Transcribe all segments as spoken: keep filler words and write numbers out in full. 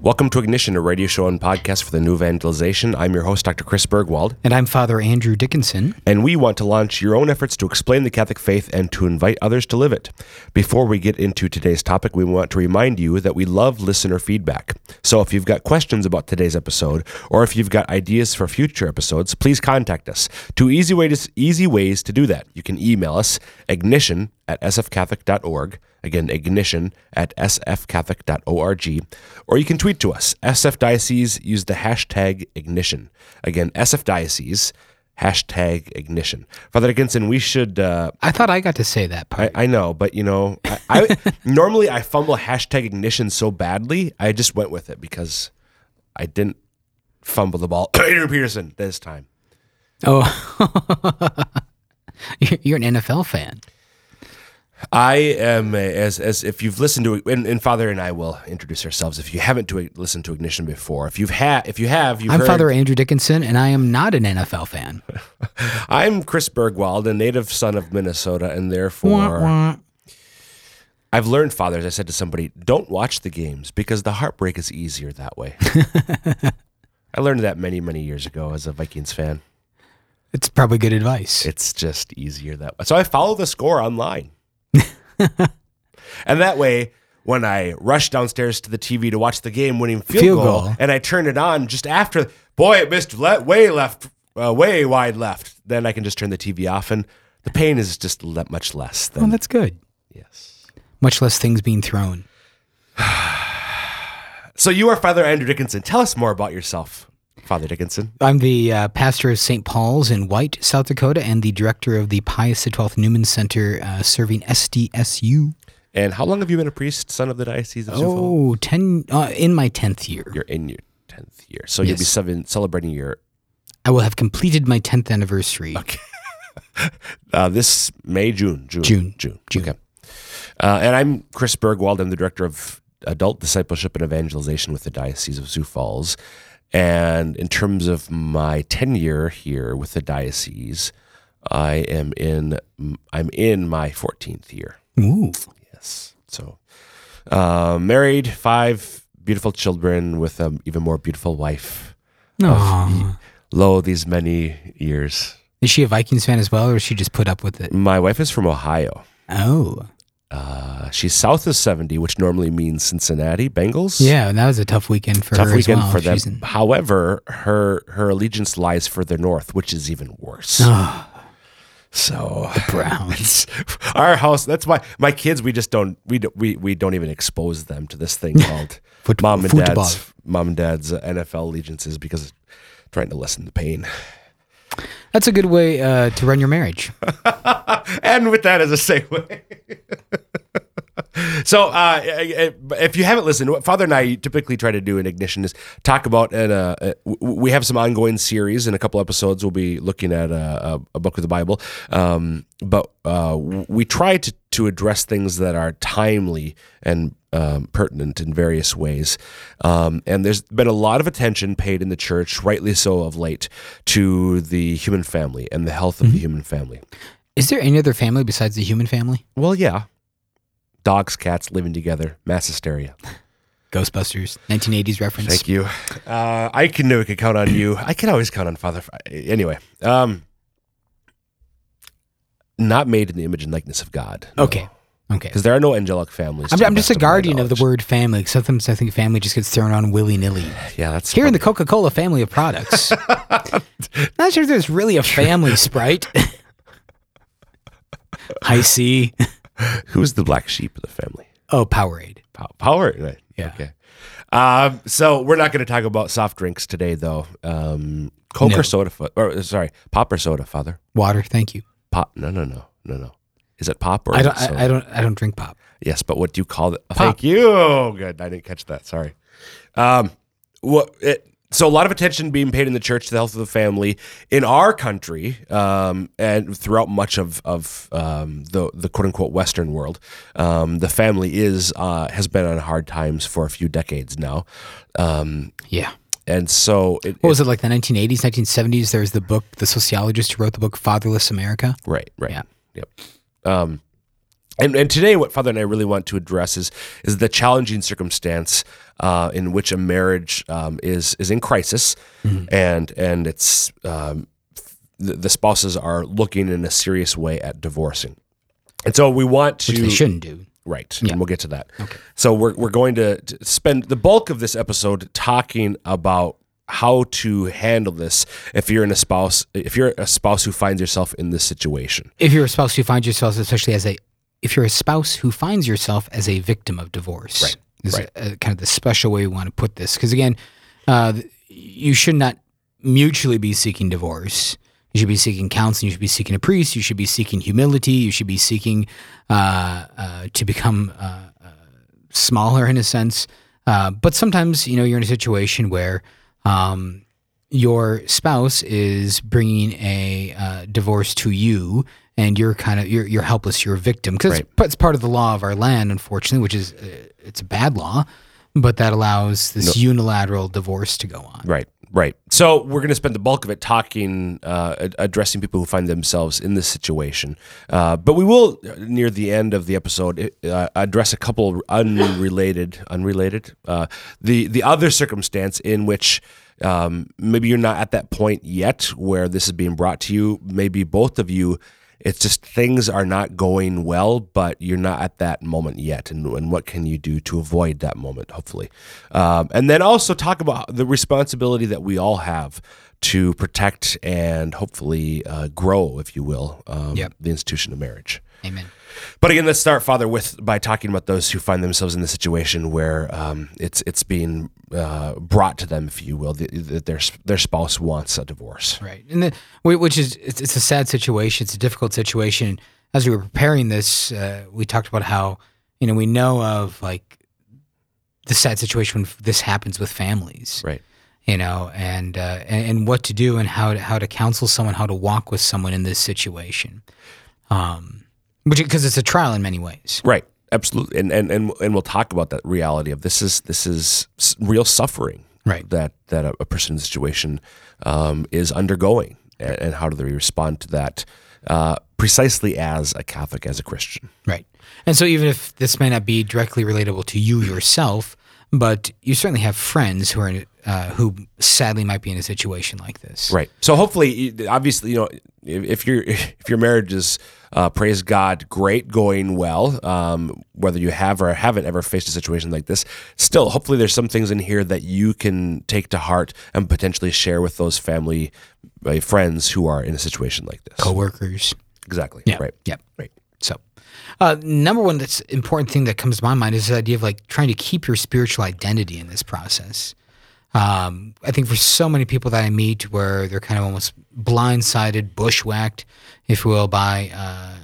Welcome to Ignition, a radio show and podcast for the new evangelization. I'm your host, Doctor Chris Bergwald. And I'm Father Andrew Dickinson. And we want to launch your own efforts to explain the Catholic faith and to invite others to live it. Before we get into today's topic, we want to remind you that we love listener feedback. So if you've got questions about today's episode, or if you've got ideas for future episodes, please contact us. Two easy ways, easy ways to do that. You can email us, ignition at s f catholic dot org. Again, ignition at s f catholic dot org. Or you can tweet to us, S F Diocese, use the hashtag ignition. Again, S F Diocese, hashtag ignition. Father Dickinson, we should... Uh, I thought I got to say that part. I, I know, but you know, I, I normally I fumble hashtag ignition so badly, I just went with it because I didn't fumble the ball. Adrian Peterson, this time. Oh, you're an N F L fan. I am, as as if you've listened to, and, and Father and I will introduce ourselves. If you haven't to listen to Ignition before, if you've had, if you have, you've I'm heard, Father Andrew Dickinson, and I am not an N F L fan. I'm Chris Bergwald, a native son of Minnesota, and therefore, wah, wah. I've learned, Father, as I said to somebody, don't watch the games because the heartbreak is easier that way. I learned that many, many years ago as a Vikings fan. It's probably good advice. It's just easier that way. So I follow the score online. And that way, when I rush downstairs to the T V to watch the game-winning field, field goal, goal, and I turn it on just after, boy, it missed le- way left, uh, way wide left. Then I can just turn the T V off, and the pain is just le- much less. Than, well, that's good. Yes, much less things being thrown. So you are Father Andrew Dickinson. Tell us more about yourself, Father Dickinson. I'm the uh, pastor of Saint Paul's in White, South Dakota, and the director of the Pius the twelfth Newman Center, uh, serving S D S U. And how long have you been a priest, son of the Diocese of Sioux Falls? Oh, ten, uh, in my tenth year. You're in your tenth year. So yes. You'll be seven, celebrating your... I will have completed my tenth anniversary. Okay. uh, this May, June, June. June. June. June. Okay. Uh, and I'm Chris Bergwald. I'm the director of Adult Discipleship and Evangelization with the Diocese of Sioux Falls. And in terms of my tenure here with the diocese, I am in I'm in my fourteenth year. Ooh, yes. So, uh, married, five beautiful children with an even more beautiful wife. No, lo, these many years. Is she a Vikings fan as well, or is she just put up with it? My wife is from Ohio. Oh. Uh, she's south of seventy, which normally means Cincinnati Bengals. Yeah, and that was a tough weekend for tough her weekend as well, for them. In... However, her her allegiance lies further north, which is even worse. Oh, so the Browns, our house. That's why my kids. We just don't. We don't, we we don't even expose them to this thing called Foot- mom and football. dad's mom and dad's N F L allegiances because I'm trying to lessen the pain. That's a good way uh, to run your marriage. And with that as a segue. So uh, if you haven't listened, what Father and I typically try to do in Ignition is talk about, and uh, we have some ongoing series. In a couple episodes, we'll be looking at a, a book of the Bible. Um, but uh, we try to, to address things that are timely and um, pertinent in various ways. Um, and there's been a lot of attention paid in the church, rightly so of late, to the human family and the health of mm-hmm. the human family. Is there any other family besides the human family? Well, yeah. Dogs, cats living together, mass hysteria. Ghostbusters, nineteen eighties reference. Thank you. Uh, I can know I could count on you. I can always count on Father. Anyway, um, not made in the image and likeness of God. No. Okay. Okay. Because there are no angelic families. I'm, I'm just a guardian of the word family. Because sometimes I think family just gets thrown on willy-nilly. Yeah, that's Here probably. In the Coca-Cola family of products. Not sure if there's really a family, Sprite. I see. Who's the black sheep of the family? Oh, Powerade. Pow- Powerade, right. Yeah. Okay. Um, so we're not going to talk about soft drinks today, though. Um, Coke no. or soda? Fo- or, sorry, pop or soda, Father? Water, thank you. Pop? No, no, no, no, no. Is it pop or I don't, soda? I, I don't. I don't drink pop. Yes, but what do you call it? Pop. Thank you. Good. I didn't catch that. Sorry. Um, what? It, So a lot of attention being paid in the church to the health of the family in our country, um, and throughout much of of um, the the quote unquote Western world, um, the family is uh, has been on hard times for a few decades now. Um, yeah, and so it, what was it, it like the nineteen eighties, nineteen seventies? There was the book, the sociologist who wrote the book Fatherless America. Right. Right. Yeah. Yep. Um, And and today, what Father and I really want to address is is the challenging circumstance uh, in which a marriage um, is is in crisis, mm-hmm. and and it's um, the, the spouses are looking in a serious way at divorcing, and so we want to. Which they shouldn't do. Right, yeah. And we'll get to that. Okay. So we're we're going to spend the bulk of this episode talking about how to handle this if you're in a spouse if you're a spouse who finds yourself in this situation. If you're a spouse who finds yourself, especially as a If you're a spouse who finds yourself as a victim of divorce, right, is right. A, a, kind of the special way we want to put this. Because again, uh, you should not mutually be seeking divorce. You should be seeking counseling. You should be seeking a priest. You should be seeking humility. You should be seeking uh, uh, to become uh, uh, smaller in a sense. Uh, but sometimes, you know, you're in a situation where um, your spouse is bringing a uh, divorce to you. And you're kind of you're you're helpless. You're a victim because right. it's, it's part of the law of our land, unfortunately, which is uh, it's a bad law, but that allows this no. unilateral divorce to go on. Right, right. So we're going to spend the bulk of it talking, uh, addressing people who find themselves in this situation. Uh, but we will, near the end of the episode, uh, address a couple unrelated, unrelated, uh, the the other circumstance in which. Um, maybe you're not at that point yet where this is being brought to you. Maybe both of you. It's just things are not going well, but you're not at that moment yet. And, and what can you do to avoid that moment, hopefully? Um, and then also talk about the responsibility that we all have to protect and hopefully uh, grow, if you will, um, yep. the institution of marriage. Amen. But again, let's start, Father, with by talking about those who find themselves in the situation where um, it's it's being uh, brought to them, if you will, that the, their their spouse wants a divorce. Right, and the, which is it's, it's a sad situation. It's a difficult situation. As we were preparing this, uh, we talked about how you know we know of like the sad situation when this happens with families, right? You know, and uh, and, and what to do and how to, how to counsel someone, how to walk with someone in this situation. Um. Which, because it's a trial in many ways, right? Absolutely, and and and and we'll talk about that reality of this is this is real suffering, right? That that a, a person's situation um, is undergoing, and, and how do they respond to that? Uh, precisely as a Catholic, as a Christian, right? And so, even if this may not be directly relatable to you yourself, but you certainly have friends who are in, uh, who sadly might be in a situation like this, right? So, hopefully, obviously, you know, if your if your marriage is Uh, praise God, great, going well. Um, whether you have or haven't ever faced a situation like this, still, hopefully there's some things in here that you can take to heart and potentially share with those family uh, friends who are in a situation like this. Coworkers. Exactly. Yeah. Right. Yeah. Right. So uh, number one, that's important thing that comes to my mind is the idea of like trying to keep your spiritual identity in this process. Um, I think for so many people that I meet where they're kind of almost blindsided, bushwhacked, if you will, by uh,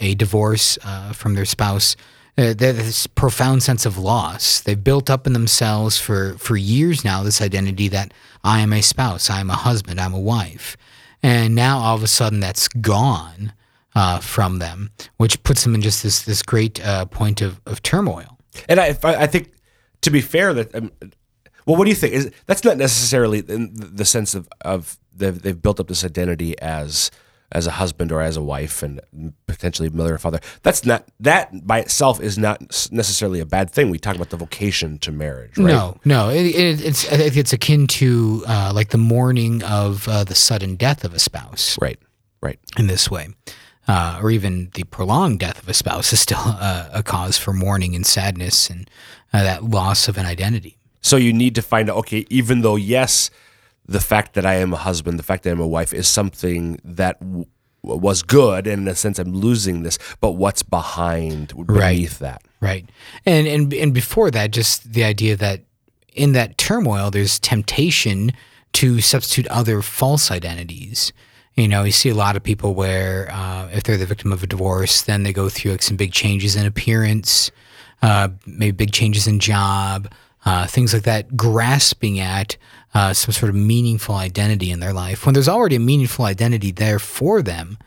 a divorce uh, from their spouse, uh, they have this profound sense of loss. They've built up in themselves for, for years now this identity that I am a spouse, I am a husband, I'm a wife. And now all of a sudden that's gone uh, from them, which puts them in just this this great uh, point of, of turmoil. And I, I think, to be fair, that... Um, Well, what do you think? Is, that's not necessarily in the sense of, of they've, they've built up this identity as as a husband or as a wife and potentially mother or father. That's not that by itself is not necessarily a bad thing. We talk about the vocation to marriage, right? No, no, it, it, it's it's akin to uh, like the mourning of uh, the sudden death of a spouse, right? Right. In this way, uh, or even the prolonged death of a spouse is still a, a cause for mourning and sadness and uh, that loss of an identity. So you need to find out, okay, even though, yes, the fact that I am a husband, the fact that I'm a wife is something that w- was good, and in a sense I'm losing this, but what's behind, beneath right. that? Right. And, and and before that, just the idea that in that turmoil, there's temptation to substitute other false identities. You know, you see a lot of people where uh, if they're the victim of a divorce, then they go through like some big changes in appearance, uh, maybe big changes in job, Uh, things like that, grasping at uh, some sort of meaningful identity in their life, when there's already a meaningful identity there for them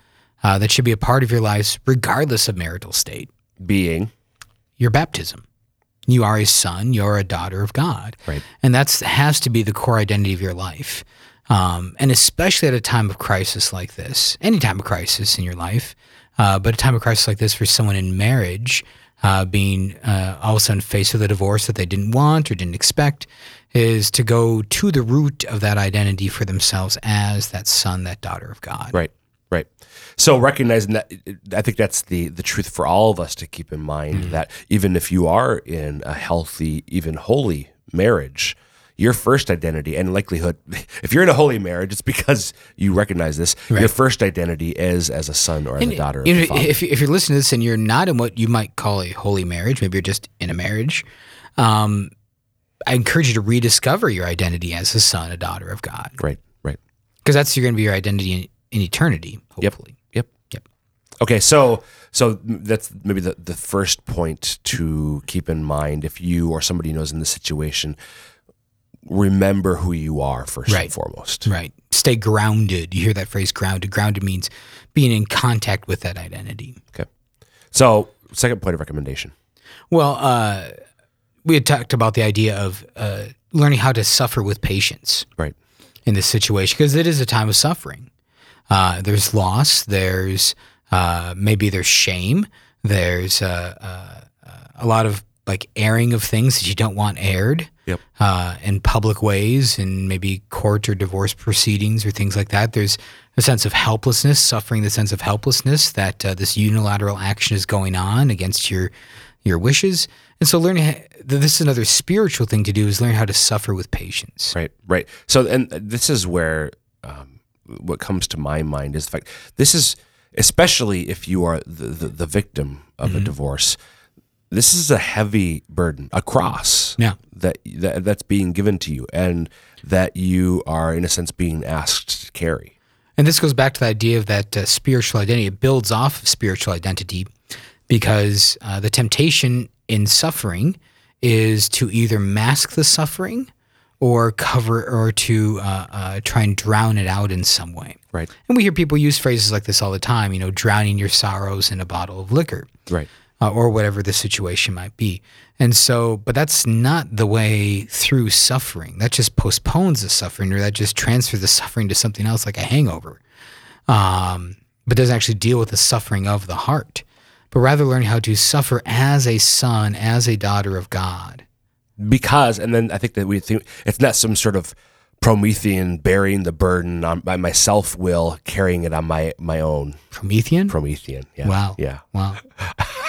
uh, that should be a part of your lives regardless of marital state. Being? Your baptism. You are a son, you're a daughter of God. Right. And that has to be the core identity of your life. Um, and especially at a time of crisis like this, any time of crisis in your life, uh, but a time of crisis like this for someone in marriage, uh, being uh, all of a sudden faced with a divorce that they didn't want or didn't expect, is to go to the root of that identity for themselves as that son, that daughter of God. Right, right. So recognizing that, I think that's the, the truth for all of us to keep in mind, mm-hmm. that even if you are in a healthy, even holy marriage, your first identity and likelihood, if you're in a holy marriage, it's because you recognize this. Right. Your first identity is as a son or as and a daughter. You know, of the Father. If, if you're listening to this and you're not in what you might call a holy marriage, maybe you're just in a marriage, um, I encourage you to rediscover your identity as a son, a daughter of God. Right, right. Because that's going to be your identity in, in eternity, hopefully. Yep, yep. yep. Okay, so... So that's maybe the, the first point to keep in mind. If you or somebody knows in this situation, remember who you are first right. and foremost. Right. Stay grounded. You hear that phrase grounded. Grounded means being in contact with that identity. Okay. So second point of recommendation. Well, uh, we had talked about the idea of uh, learning how to suffer with patience. Right. In this situation, because it is a time of suffering. Uh, there's loss. There's... Uh, maybe there's shame. There's uh, uh, a lot of like airing of things that you don't want aired yep. uh, in public ways, in maybe court or divorce proceedings or things like that. There's a sense of helplessness, suffering the sense of helplessness that uh, this unilateral action is going on against your your wishes. And so learning how, this is another spiritual thing to do is learn how to suffer with patience. Right, right. So and this is where um, what comes to my mind is the fact this is. Especially if you are the, the, the victim of mm-hmm. a divorce, this is a heavy burden, a cross yeah. that, that that's being given to you and that you are, in a sense, being asked to carry. And this goes back to the idea of that uh, spiritual identity. It builds off of spiritual identity because uh, the temptation in suffering is to either mask the suffering or cover, or to uh, uh, try and drown it out in some way. Right. And we hear people use phrases like this all the time, you know, drowning your sorrows in a bottle of liquor. Right. Uh, or whatever the situation might be. And so, but that's not the way through suffering. That just postpones the suffering, or that just transfers the suffering to something else like a hangover, um, but doesn't actually deal with the suffering of the heart, but rather learning how to suffer as a son, as a daughter of God. Because, and then I think that we think it's not some sort of Promethean bearing the burden on by myself, will carrying it on my, my own. Promethean? Promethean. Yeah. Wow. Yeah. Wow.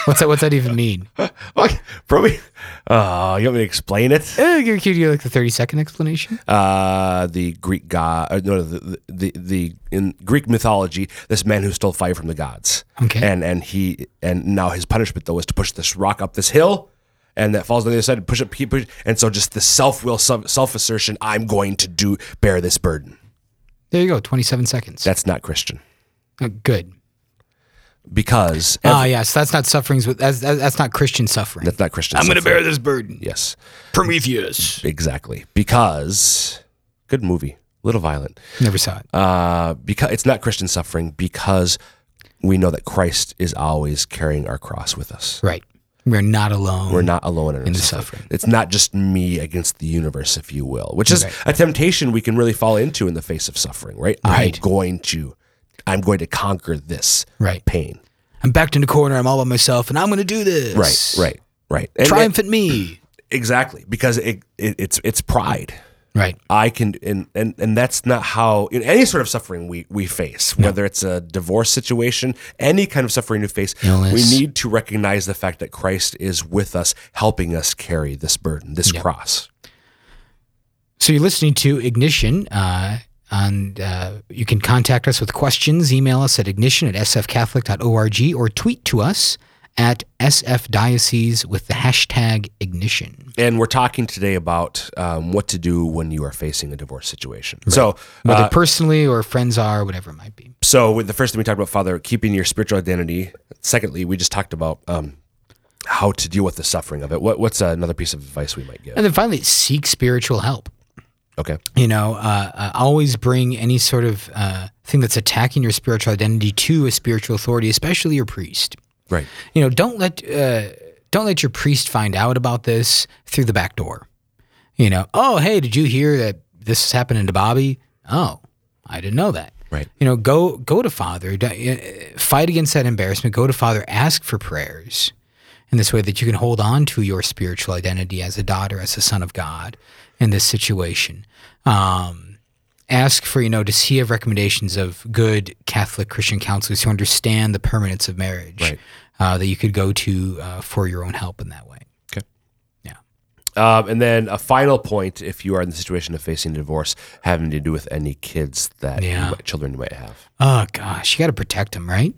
What's that? What's that even mean? Like, Promethean. Uh, you want me to explain it? Uh, you're cute. You like the thirty second explanation? Uh, the Greek god. Uh, no, the, the the in Greek mythology, this man who stole fire from the gods. Okay. And and he and now his punishment though was to push this rock up this hill. And that falls on the other side and push up, keep push, and so just the self-will, self-assertion, I'm going to do bear this burden. There you go, twenty-seven seconds. That's not Christian. Uh, good. Because... Ah, uh, yes, that's not suffering's, that's, that's not Christian suffering. That's not Christian I'm suffering. I'm going to bear this burden. Yes. Prometheus. Exactly. Because, good movie, a little violent. Never saw it. Uh, because it's not Christian suffering because we know that Christ is always carrying our cross with us. Right. We're not alone. We're not alone in, in the suffering. suffering. It's not just me against the universe, if you will, which is right. a temptation we can really fall into in the face of suffering, right? right? I'm going to, I'm going to conquer this right. pain. I'm backed in the corner. I'm all by myself, and I'm going to do this. Right, right, right. And triumphant it, me. Exactly, because it, it, it's it's pride. Right. I can, and, and, and that's not how, in any sort of suffering we, we face, no. whether it's a divorce situation, any kind of suffering we face, illness. We need to recognize the fact that Christ is with us, helping us carry this burden, this yep. cross. So you're listening to Ignition, uh, and uh, you can contact us with questions, email us at ignition at s f catholic dot org, or tweet to us at S F Diocese with the hashtag Ignition. And we're talking today about um, what to do when you are facing a divorce situation. Right. So whether uh, personally or friends are, whatever it might be. So with the first thing we talked about, Father, keeping your spiritual identity. Secondly, we just talked about um, how to deal with the suffering of it. What, what's another piece of advice we might give? And then finally, seek spiritual help. Okay. You know, uh, uh, always bring any sort of uh, thing that's attacking your spiritual identity to a spiritual authority, especially your priest. Right. You know, don't let uh, don't let your priest find out about this through the back door. You know, oh, hey, did you hear that this is happening to Bobby? Oh, I didn't know that. Right. You know, go go to Father, fight against that embarrassment. Go to Father, ask for prayers in this way that you can hold on to your spiritual identity as a daughter, as a son of God in this situation. Um, ask for, you know, does he have recommendations of good Catholic Christian counselors who understand the permanence of marriage, right, uh, that you could go to uh, for your own help in that way. Okay. Yeah. Um, and then a final point, if you are in the situation of facing divorce, having to do with any kids that yeah. you, children you might have. Oh, gosh. You got to protect them, right?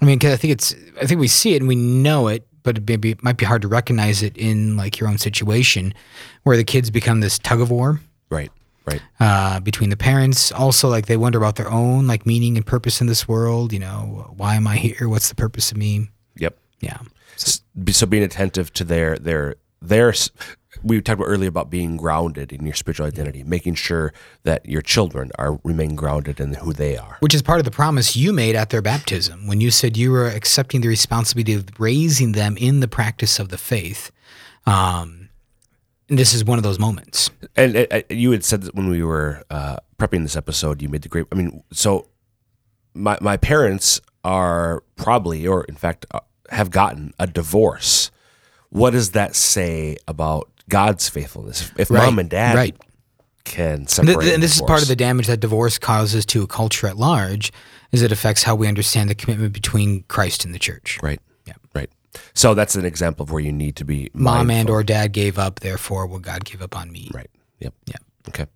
I mean, because I think it's, I think we see it and we know it, but it maybe it might be hard to recognize it in like your own situation where the kids become this tug of war. Right, right. Uh, between the parents. Also, like they wonder about their own like meaning and purpose in this world. You know, why am I here? What's the purpose of me? Yep. Yeah. So, so being attentive to their, their, their, we talked about earlier about being grounded in your spiritual identity, making sure that your children are remain grounded in who they are. Which is part of the promise you made at their baptism when you said you were accepting the responsibility of raising them in the practice of the faith. Um, and this is one of those moments. And, and, and you had said that when we were uh, prepping this episode, you made the great, I mean, so my, my parents are probably, or in fact, uh, have gotten a divorce. What does that say about God's faithfulness? If right. mom and dad right. can separate, and, th- and this divorce. Is part of the damage that divorce causes to a culture at large, is it affects how we understand the commitment between Christ and the church. Right. Yeah. Right. So that's an example of where you need to be mindful. Mom and or dad gave up, therefore will God give up on me? Right. Yep. Yeah. Okay.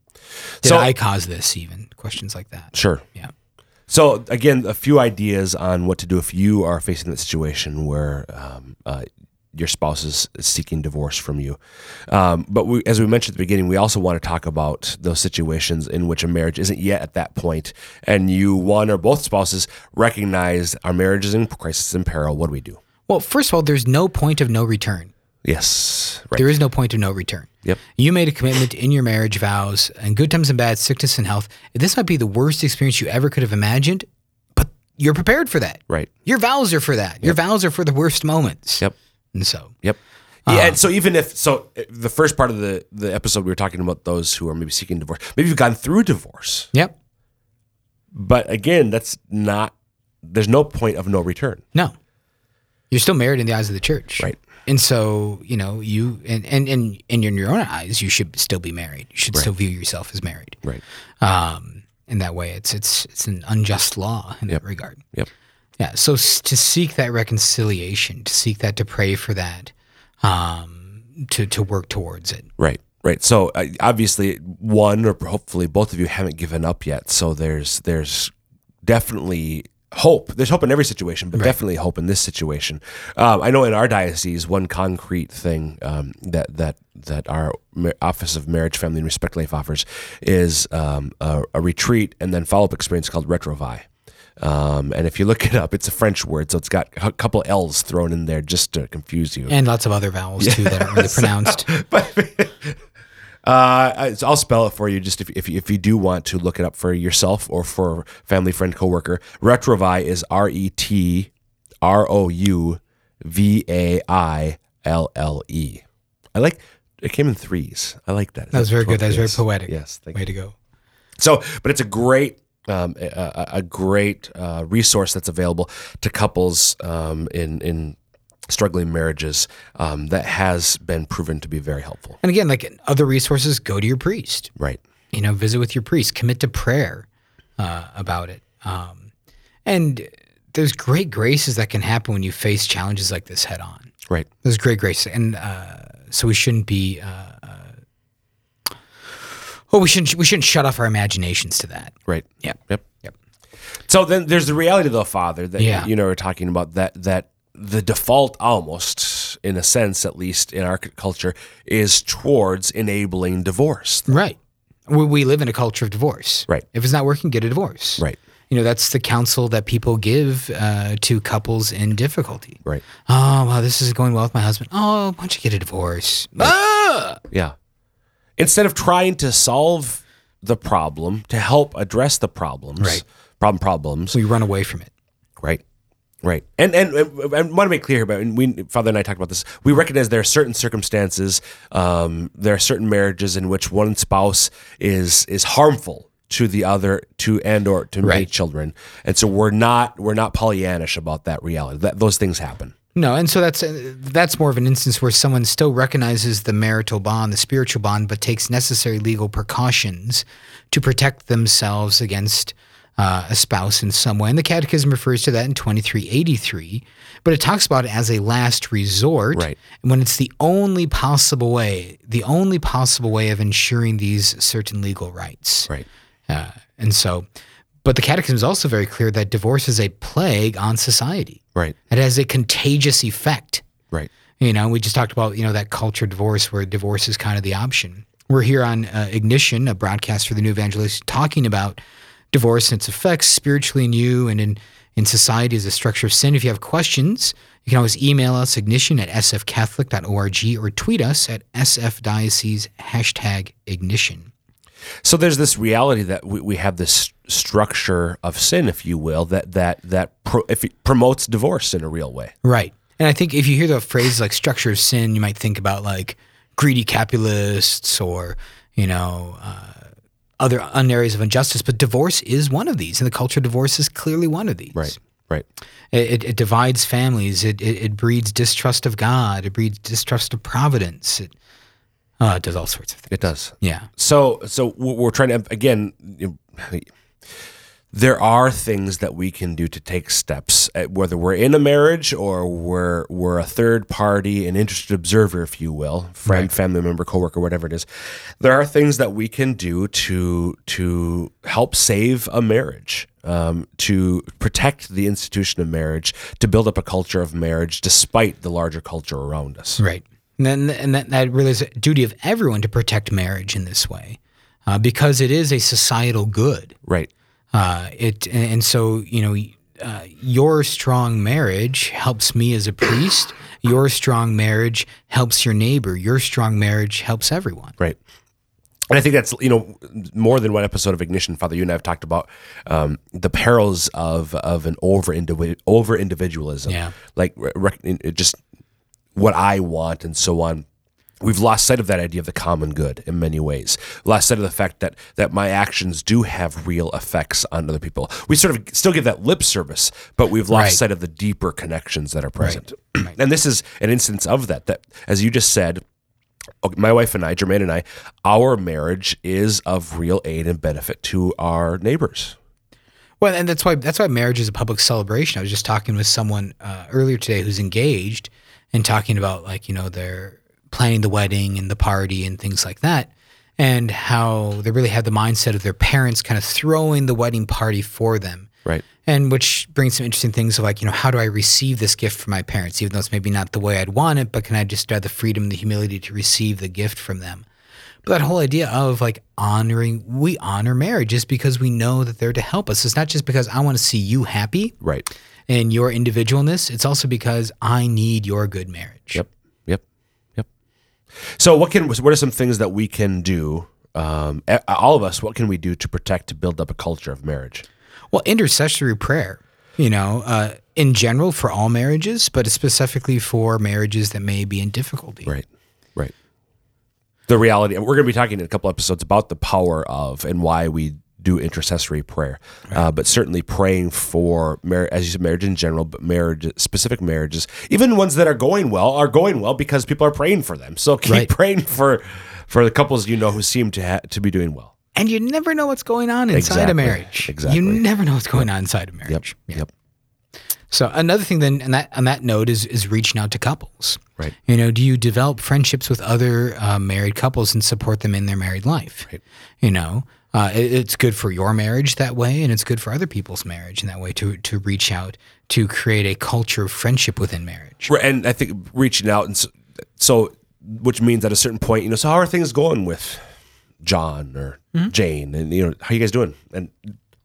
Did so, I cause this? Even questions like that. Sure. Yeah. So again, a few ideas on what to do if you are facing that situation where. Um, uh, your spouse is seeking divorce from you. Um, but we, as we mentioned at the beginning, we also want to talk about those situations in which a marriage isn't yet at that point, and you, one or both spouses, recognize our marriage is in crisis, in peril. What do we do? Well, first of all, there's no point of no return. Yes. Right. There is no point of no return. Yep. You made a commitment in your marriage vows, in good times and bad, sickness and health. This might be the worst experience you ever could have imagined, but you're prepared for that. Right. Your vows are for that. Yep. Your vows are for the worst moments. Yep. And so, yep. Yeah, um, and so even if, so the first part of the, the episode, we were talking about those who are maybe seeking divorce. Maybe you've gone through divorce. Yep. But again, that's not, there's no point of no return. No. You're still married in the eyes of the church. Right. And so, you know, you, and, and, and, and in your own eyes, you should still be married. You should right. still view yourself as married. Right. Um, in that way, it's, it's, it's an unjust law in yep. that regard. Yep. Yeah, so to seek that reconciliation, to seek that, to pray for that, um, to to work towards it. Right, right. So uh, obviously, one or hopefully both of you haven't given up yet. So there's there's definitely hope. There's hope in every situation, but right. definitely hope in this situation. Um, I know in our diocese, one concrete thing um, that that that our Office of Marriage, Family, and Respect Life offers is um, a, a retreat and then follow up experience called Retrouvaille. Um, and if you look it up, it's a French word, so it's got a couple L's thrown in there just to confuse you. And lots of other vowels, too, that aren't really pronounced. But, uh, I'll spell it for you just if, if, if you do want to look it up for yourself or for family, friend, coworker. Retrouvaille is R E T R O U V A I L L E. I like, it came in threes. I like that. That was very good. That was very poetic. Yes. Thank you. Way to go. So, but it's a great... Um, a, a great uh, resource that's available to couples um, in in struggling marriages um, that has been proven to be very helpful. And again, like other resources, go to your priest. Right. You know, visit with your priest. Commit to prayer uh, about it. Um, and there's great graces that can happen when you face challenges like this head on. Right. There's great grace. And uh, so we shouldn't be... Uh, Oh, we shouldn't we shouldn't shut off our imaginations to that. Right. Yeah. Yep. Yep. So then there's the reality, though, Father, that yeah. you know we're talking about, that that the default almost, in a sense, at least in our culture, is towards enabling divorce. Though. Right. We, we live in a culture of divorce. Right. If it's not working, get a divorce. Right. You know, that's the counsel that people give uh, to couples in difficulty. Right. Oh, wow, this is going well with my husband. Oh, why don't you get a divorce? Right. Ah! Yeah. instead of trying to solve the problem, to help address the problems, right. problem problems. We run away from it. Right. Right. And, and and I want to make clear here, but we, Father and I talked about this. We recognize there are certain circumstances, um, there are certain marriages in which one spouse is is harmful to the other, to and or to right. many children. And so we're not we're not Pollyannish about that reality. That those things happen. No, and so that's that's more of an instance where someone still recognizes the marital bond, the spiritual bond, but takes necessary legal precautions to protect themselves against Uh, a spouse in some way. And the Catechism refers to that in twenty-three eighty-three, but it talks about it as a last resort. Right. And when it's the only possible way, the only possible way of ensuring these certain legal rights. Right. Uh, and so, but the Catechism is also very clear that divorce is a plague on society. Right. It has a contagious effect. Right. You know, we just talked about, you know, that culture divorce where divorce is kind of the option. We're here on uh, Ignition, a broadcast for the New Evangelist, talking about divorce and its effects spiritually in you and in, in society as a structure of sin. If you have questions, you can always email us, ignition at s f catholic dot org, or tweet us at S F Diocese, hashtag ignition. So there's this reality that we, we have this structure of sin, if you will, that that that pro, if it promotes divorce in a real way. Right. And I think if you hear the phrase like structure of sin, you might think about like greedy capitalists or, you know, uh, other areas of injustice, but divorce is one of these, and the culture of divorce is clearly one of these. Right, right. It, it divides families. It, it it breeds distrust of God. It breeds distrust of providence. It, uh, it does all sorts of things. It does. Yeah. So so we're trying to, again, there are things that we can do to take steps, whether we're in a marriage or we're we're a third party, an interested observer, if you will, friend, right. family member, coworker, whatever it is. There are things that we can do to to help save a marriage, um, to protect the institution of marriage, to build up a culture of marriage despite the larger culture around us. Right, and then, and that, that really is a duty of everyone to protect marriage in this way, uh, because it is a societal good. Right. Uh, it and so, you know, uh, your strong marriage helps me as a priest. Your strong marriage helps your neighbor. Your strong marriage helps everyone. Right. And I think that's, you know, more than one episode of Ignition, Father, you and I have talked about um, the perils of of an over over-individualism. Yeah. Like re- just what I want and so on. We've lost sight of that idea of the common good in many ways. Lost sight of the fact that that my actions do have real effects on other people. We sort of still give that lip service, but we've lost right. sight of the deeper connections that are present. Right. Right. And this is an instance of that, that as you just said, my wife and I, Jermaine and I, our marriage is of real aid and benefit to our neighbors. Well, and that's why that's why marriage is a public celebration. I was just talking with someone uh, earlier today who's engaged and talking about, like, you know, their planning the wedding and the party and things like that, and how they really had the mindset of their parents kind of throwing the wedding party for them. Right. And which brings some interesting things of, like, you know, how do I receive this gift from my parents, even though it's maybe not the way I'd want it, but can I just have the freedom, the humility to receive the gift from them? But that whole idea of, like, honoring, we honor marriage just because we know that they're to help us. It's not just because I want to see you happy. Right. And your individualness. It's also because I need your good marriage. Yep. So what can what are some things that we can do, um, all of us, what can we do to protect, to build up a culture of marriage? Well, intercessory prayer, you know, uh, in general for all marriages, but specifically for marriages that may be in difficulty. Right, right. The reality, and we're going to be talking in a couple episodes about the power of and why we do intercessory prayer, right. uh, but certainly praying for marriage, as you said, marriage in general, but marriage, specific marriages, even ones that are going well, are going well because people are praying for them. So keep right. praying for for the couples you know who seem to ha- to be doing well. And you never know what's going on inside exactly. a marriage. Exactly, you never know what's going on inside a marriage. Yep. Yep. yep. So another thing then, and that on that note is is reaching out to couples. Right. You know, do you develop friendships with other uh, married couples and support them in their married life? Right. You know. Uh, it, it's good for your marriage that way, and it's good for other people's marriage in that way to to reach out, to create a culture of friendship within marriage. Right, and I think reaching out, and so, so which means at a certain point, you know, so how are things going with John or mm-hmm. Jane, and, you know, how you guys doing? And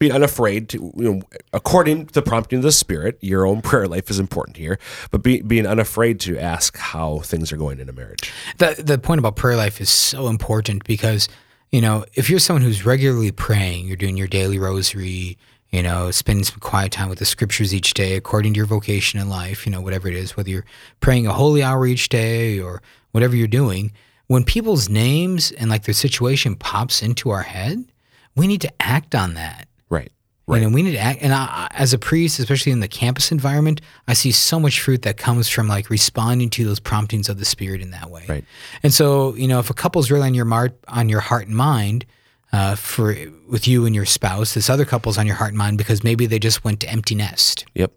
being unafraid to, you know, according to the prompting of the Spirit, your own prayer life is important here, but be, being unafraid to ask how things are going in a marriage. The the point about prayer life is so important because, you know, if you're someone who's regularly praying, you're doing your daily rosary, you know, spending some quiet time with the scriptures each day according to your vocation in life, you know, whatever it is, whether you're praying a holy hour each day or whatever you're doing, when people's names and like their situation pops into our head, we need to act on that. Right. Right. And we need to act. And I, as a priest, especially in the campus environment, I see so much fruit that comes from like responding to those promptings of the Spirit in that way. Right. And so, you know, if a couple's really on your mar- on your heart and mind, Uh, for with you and your spouse, this other couple's on your heart and mind because maybe they just went to empty nest. Yep.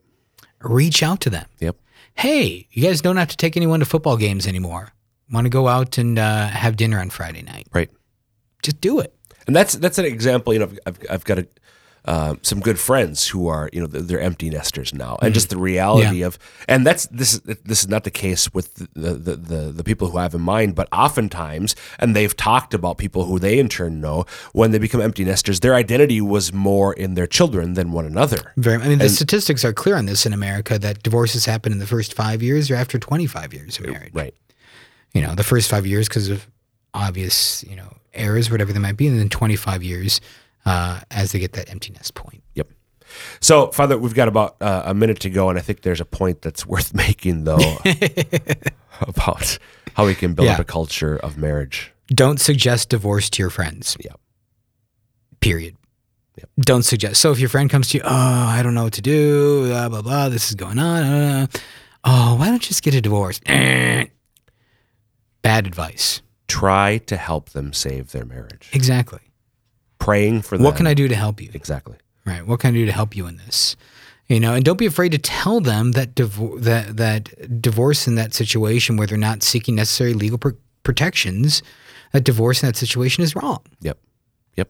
Reach out to them. Yep. Hey, you guys don't have to take anyone to football games anymore. Want to go out and uh, have dinner on Friday night? Right. Just do it. And that's that's an example. You know, I've I've got a, uh, some good friends who are, you know, they're empty nesters now, and mm-hmm. just the reality yeah. of and that's this this is not the case with the the, the the people who I have in mind, but oftentimes, and they've talked about people who they in turn know, when they become empty nesters, their identity was more in their children than one another. Very. I mean, and the statistics are clear on this in America that divorces happen in the first five years or after twenty-five years of marriage. Right. You know, the first five years because of obvious, you know, errors, whatever they might be, and then twenty-five years uh, as they get that empty nest point. Yep. So, Father, we've got about uh, a minute to go, and I think there's a point that's worth making, though, about how we can build yeah. up a culture of marriage. Don't suggest divorce to your friends. Yep. Period. Yep. Don't suggest. So if your friend comes to you, oh, I don't know what to do, blah, blah, blah, this is going on. Uh, oh, why don't you just get a divorce? Bad advice. Try to help them save their marriage. Exactly. Praying for them. What can I do to help you? Exactly. Right. What can I do to help you in this? You know, and don't be afraid to tell them that div- that that divorce in that situation where they're not seeking necessary legal pr- protections, that divorce in that situation is wrong. Yep. Yep.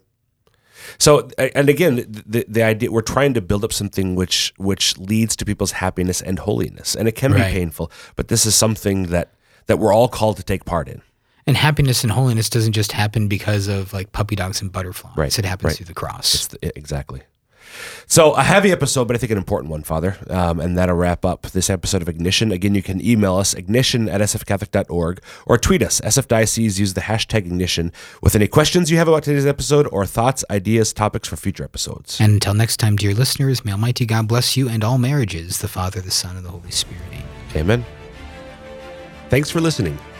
So, and again, the the idea we're trying to build up something which which leads to people's happiness and holiness, and it can right. be painful, but this is something that that we're all called to take part in. And happiness and holiness doesn't just happen because of like puppy dogs and butterflies. Right, it happens right. through the cross. It's the, exactly. So a heavy episode, but I think an important one, Father. Um, and that'll wrap up this episode of Ignition. Again, you can email us, ignition at s f catholic dot org, or tweet us, S F Diocese, use the hashtag Ignition, with any questions you have about today's episode or thoughts, ideas, topics for future episodes. And until next time, dear listeners, may Almighty God bless you and all marriages, the Father, the Son, and the Holy Spirit. Amen. Amen. Thanks for listening.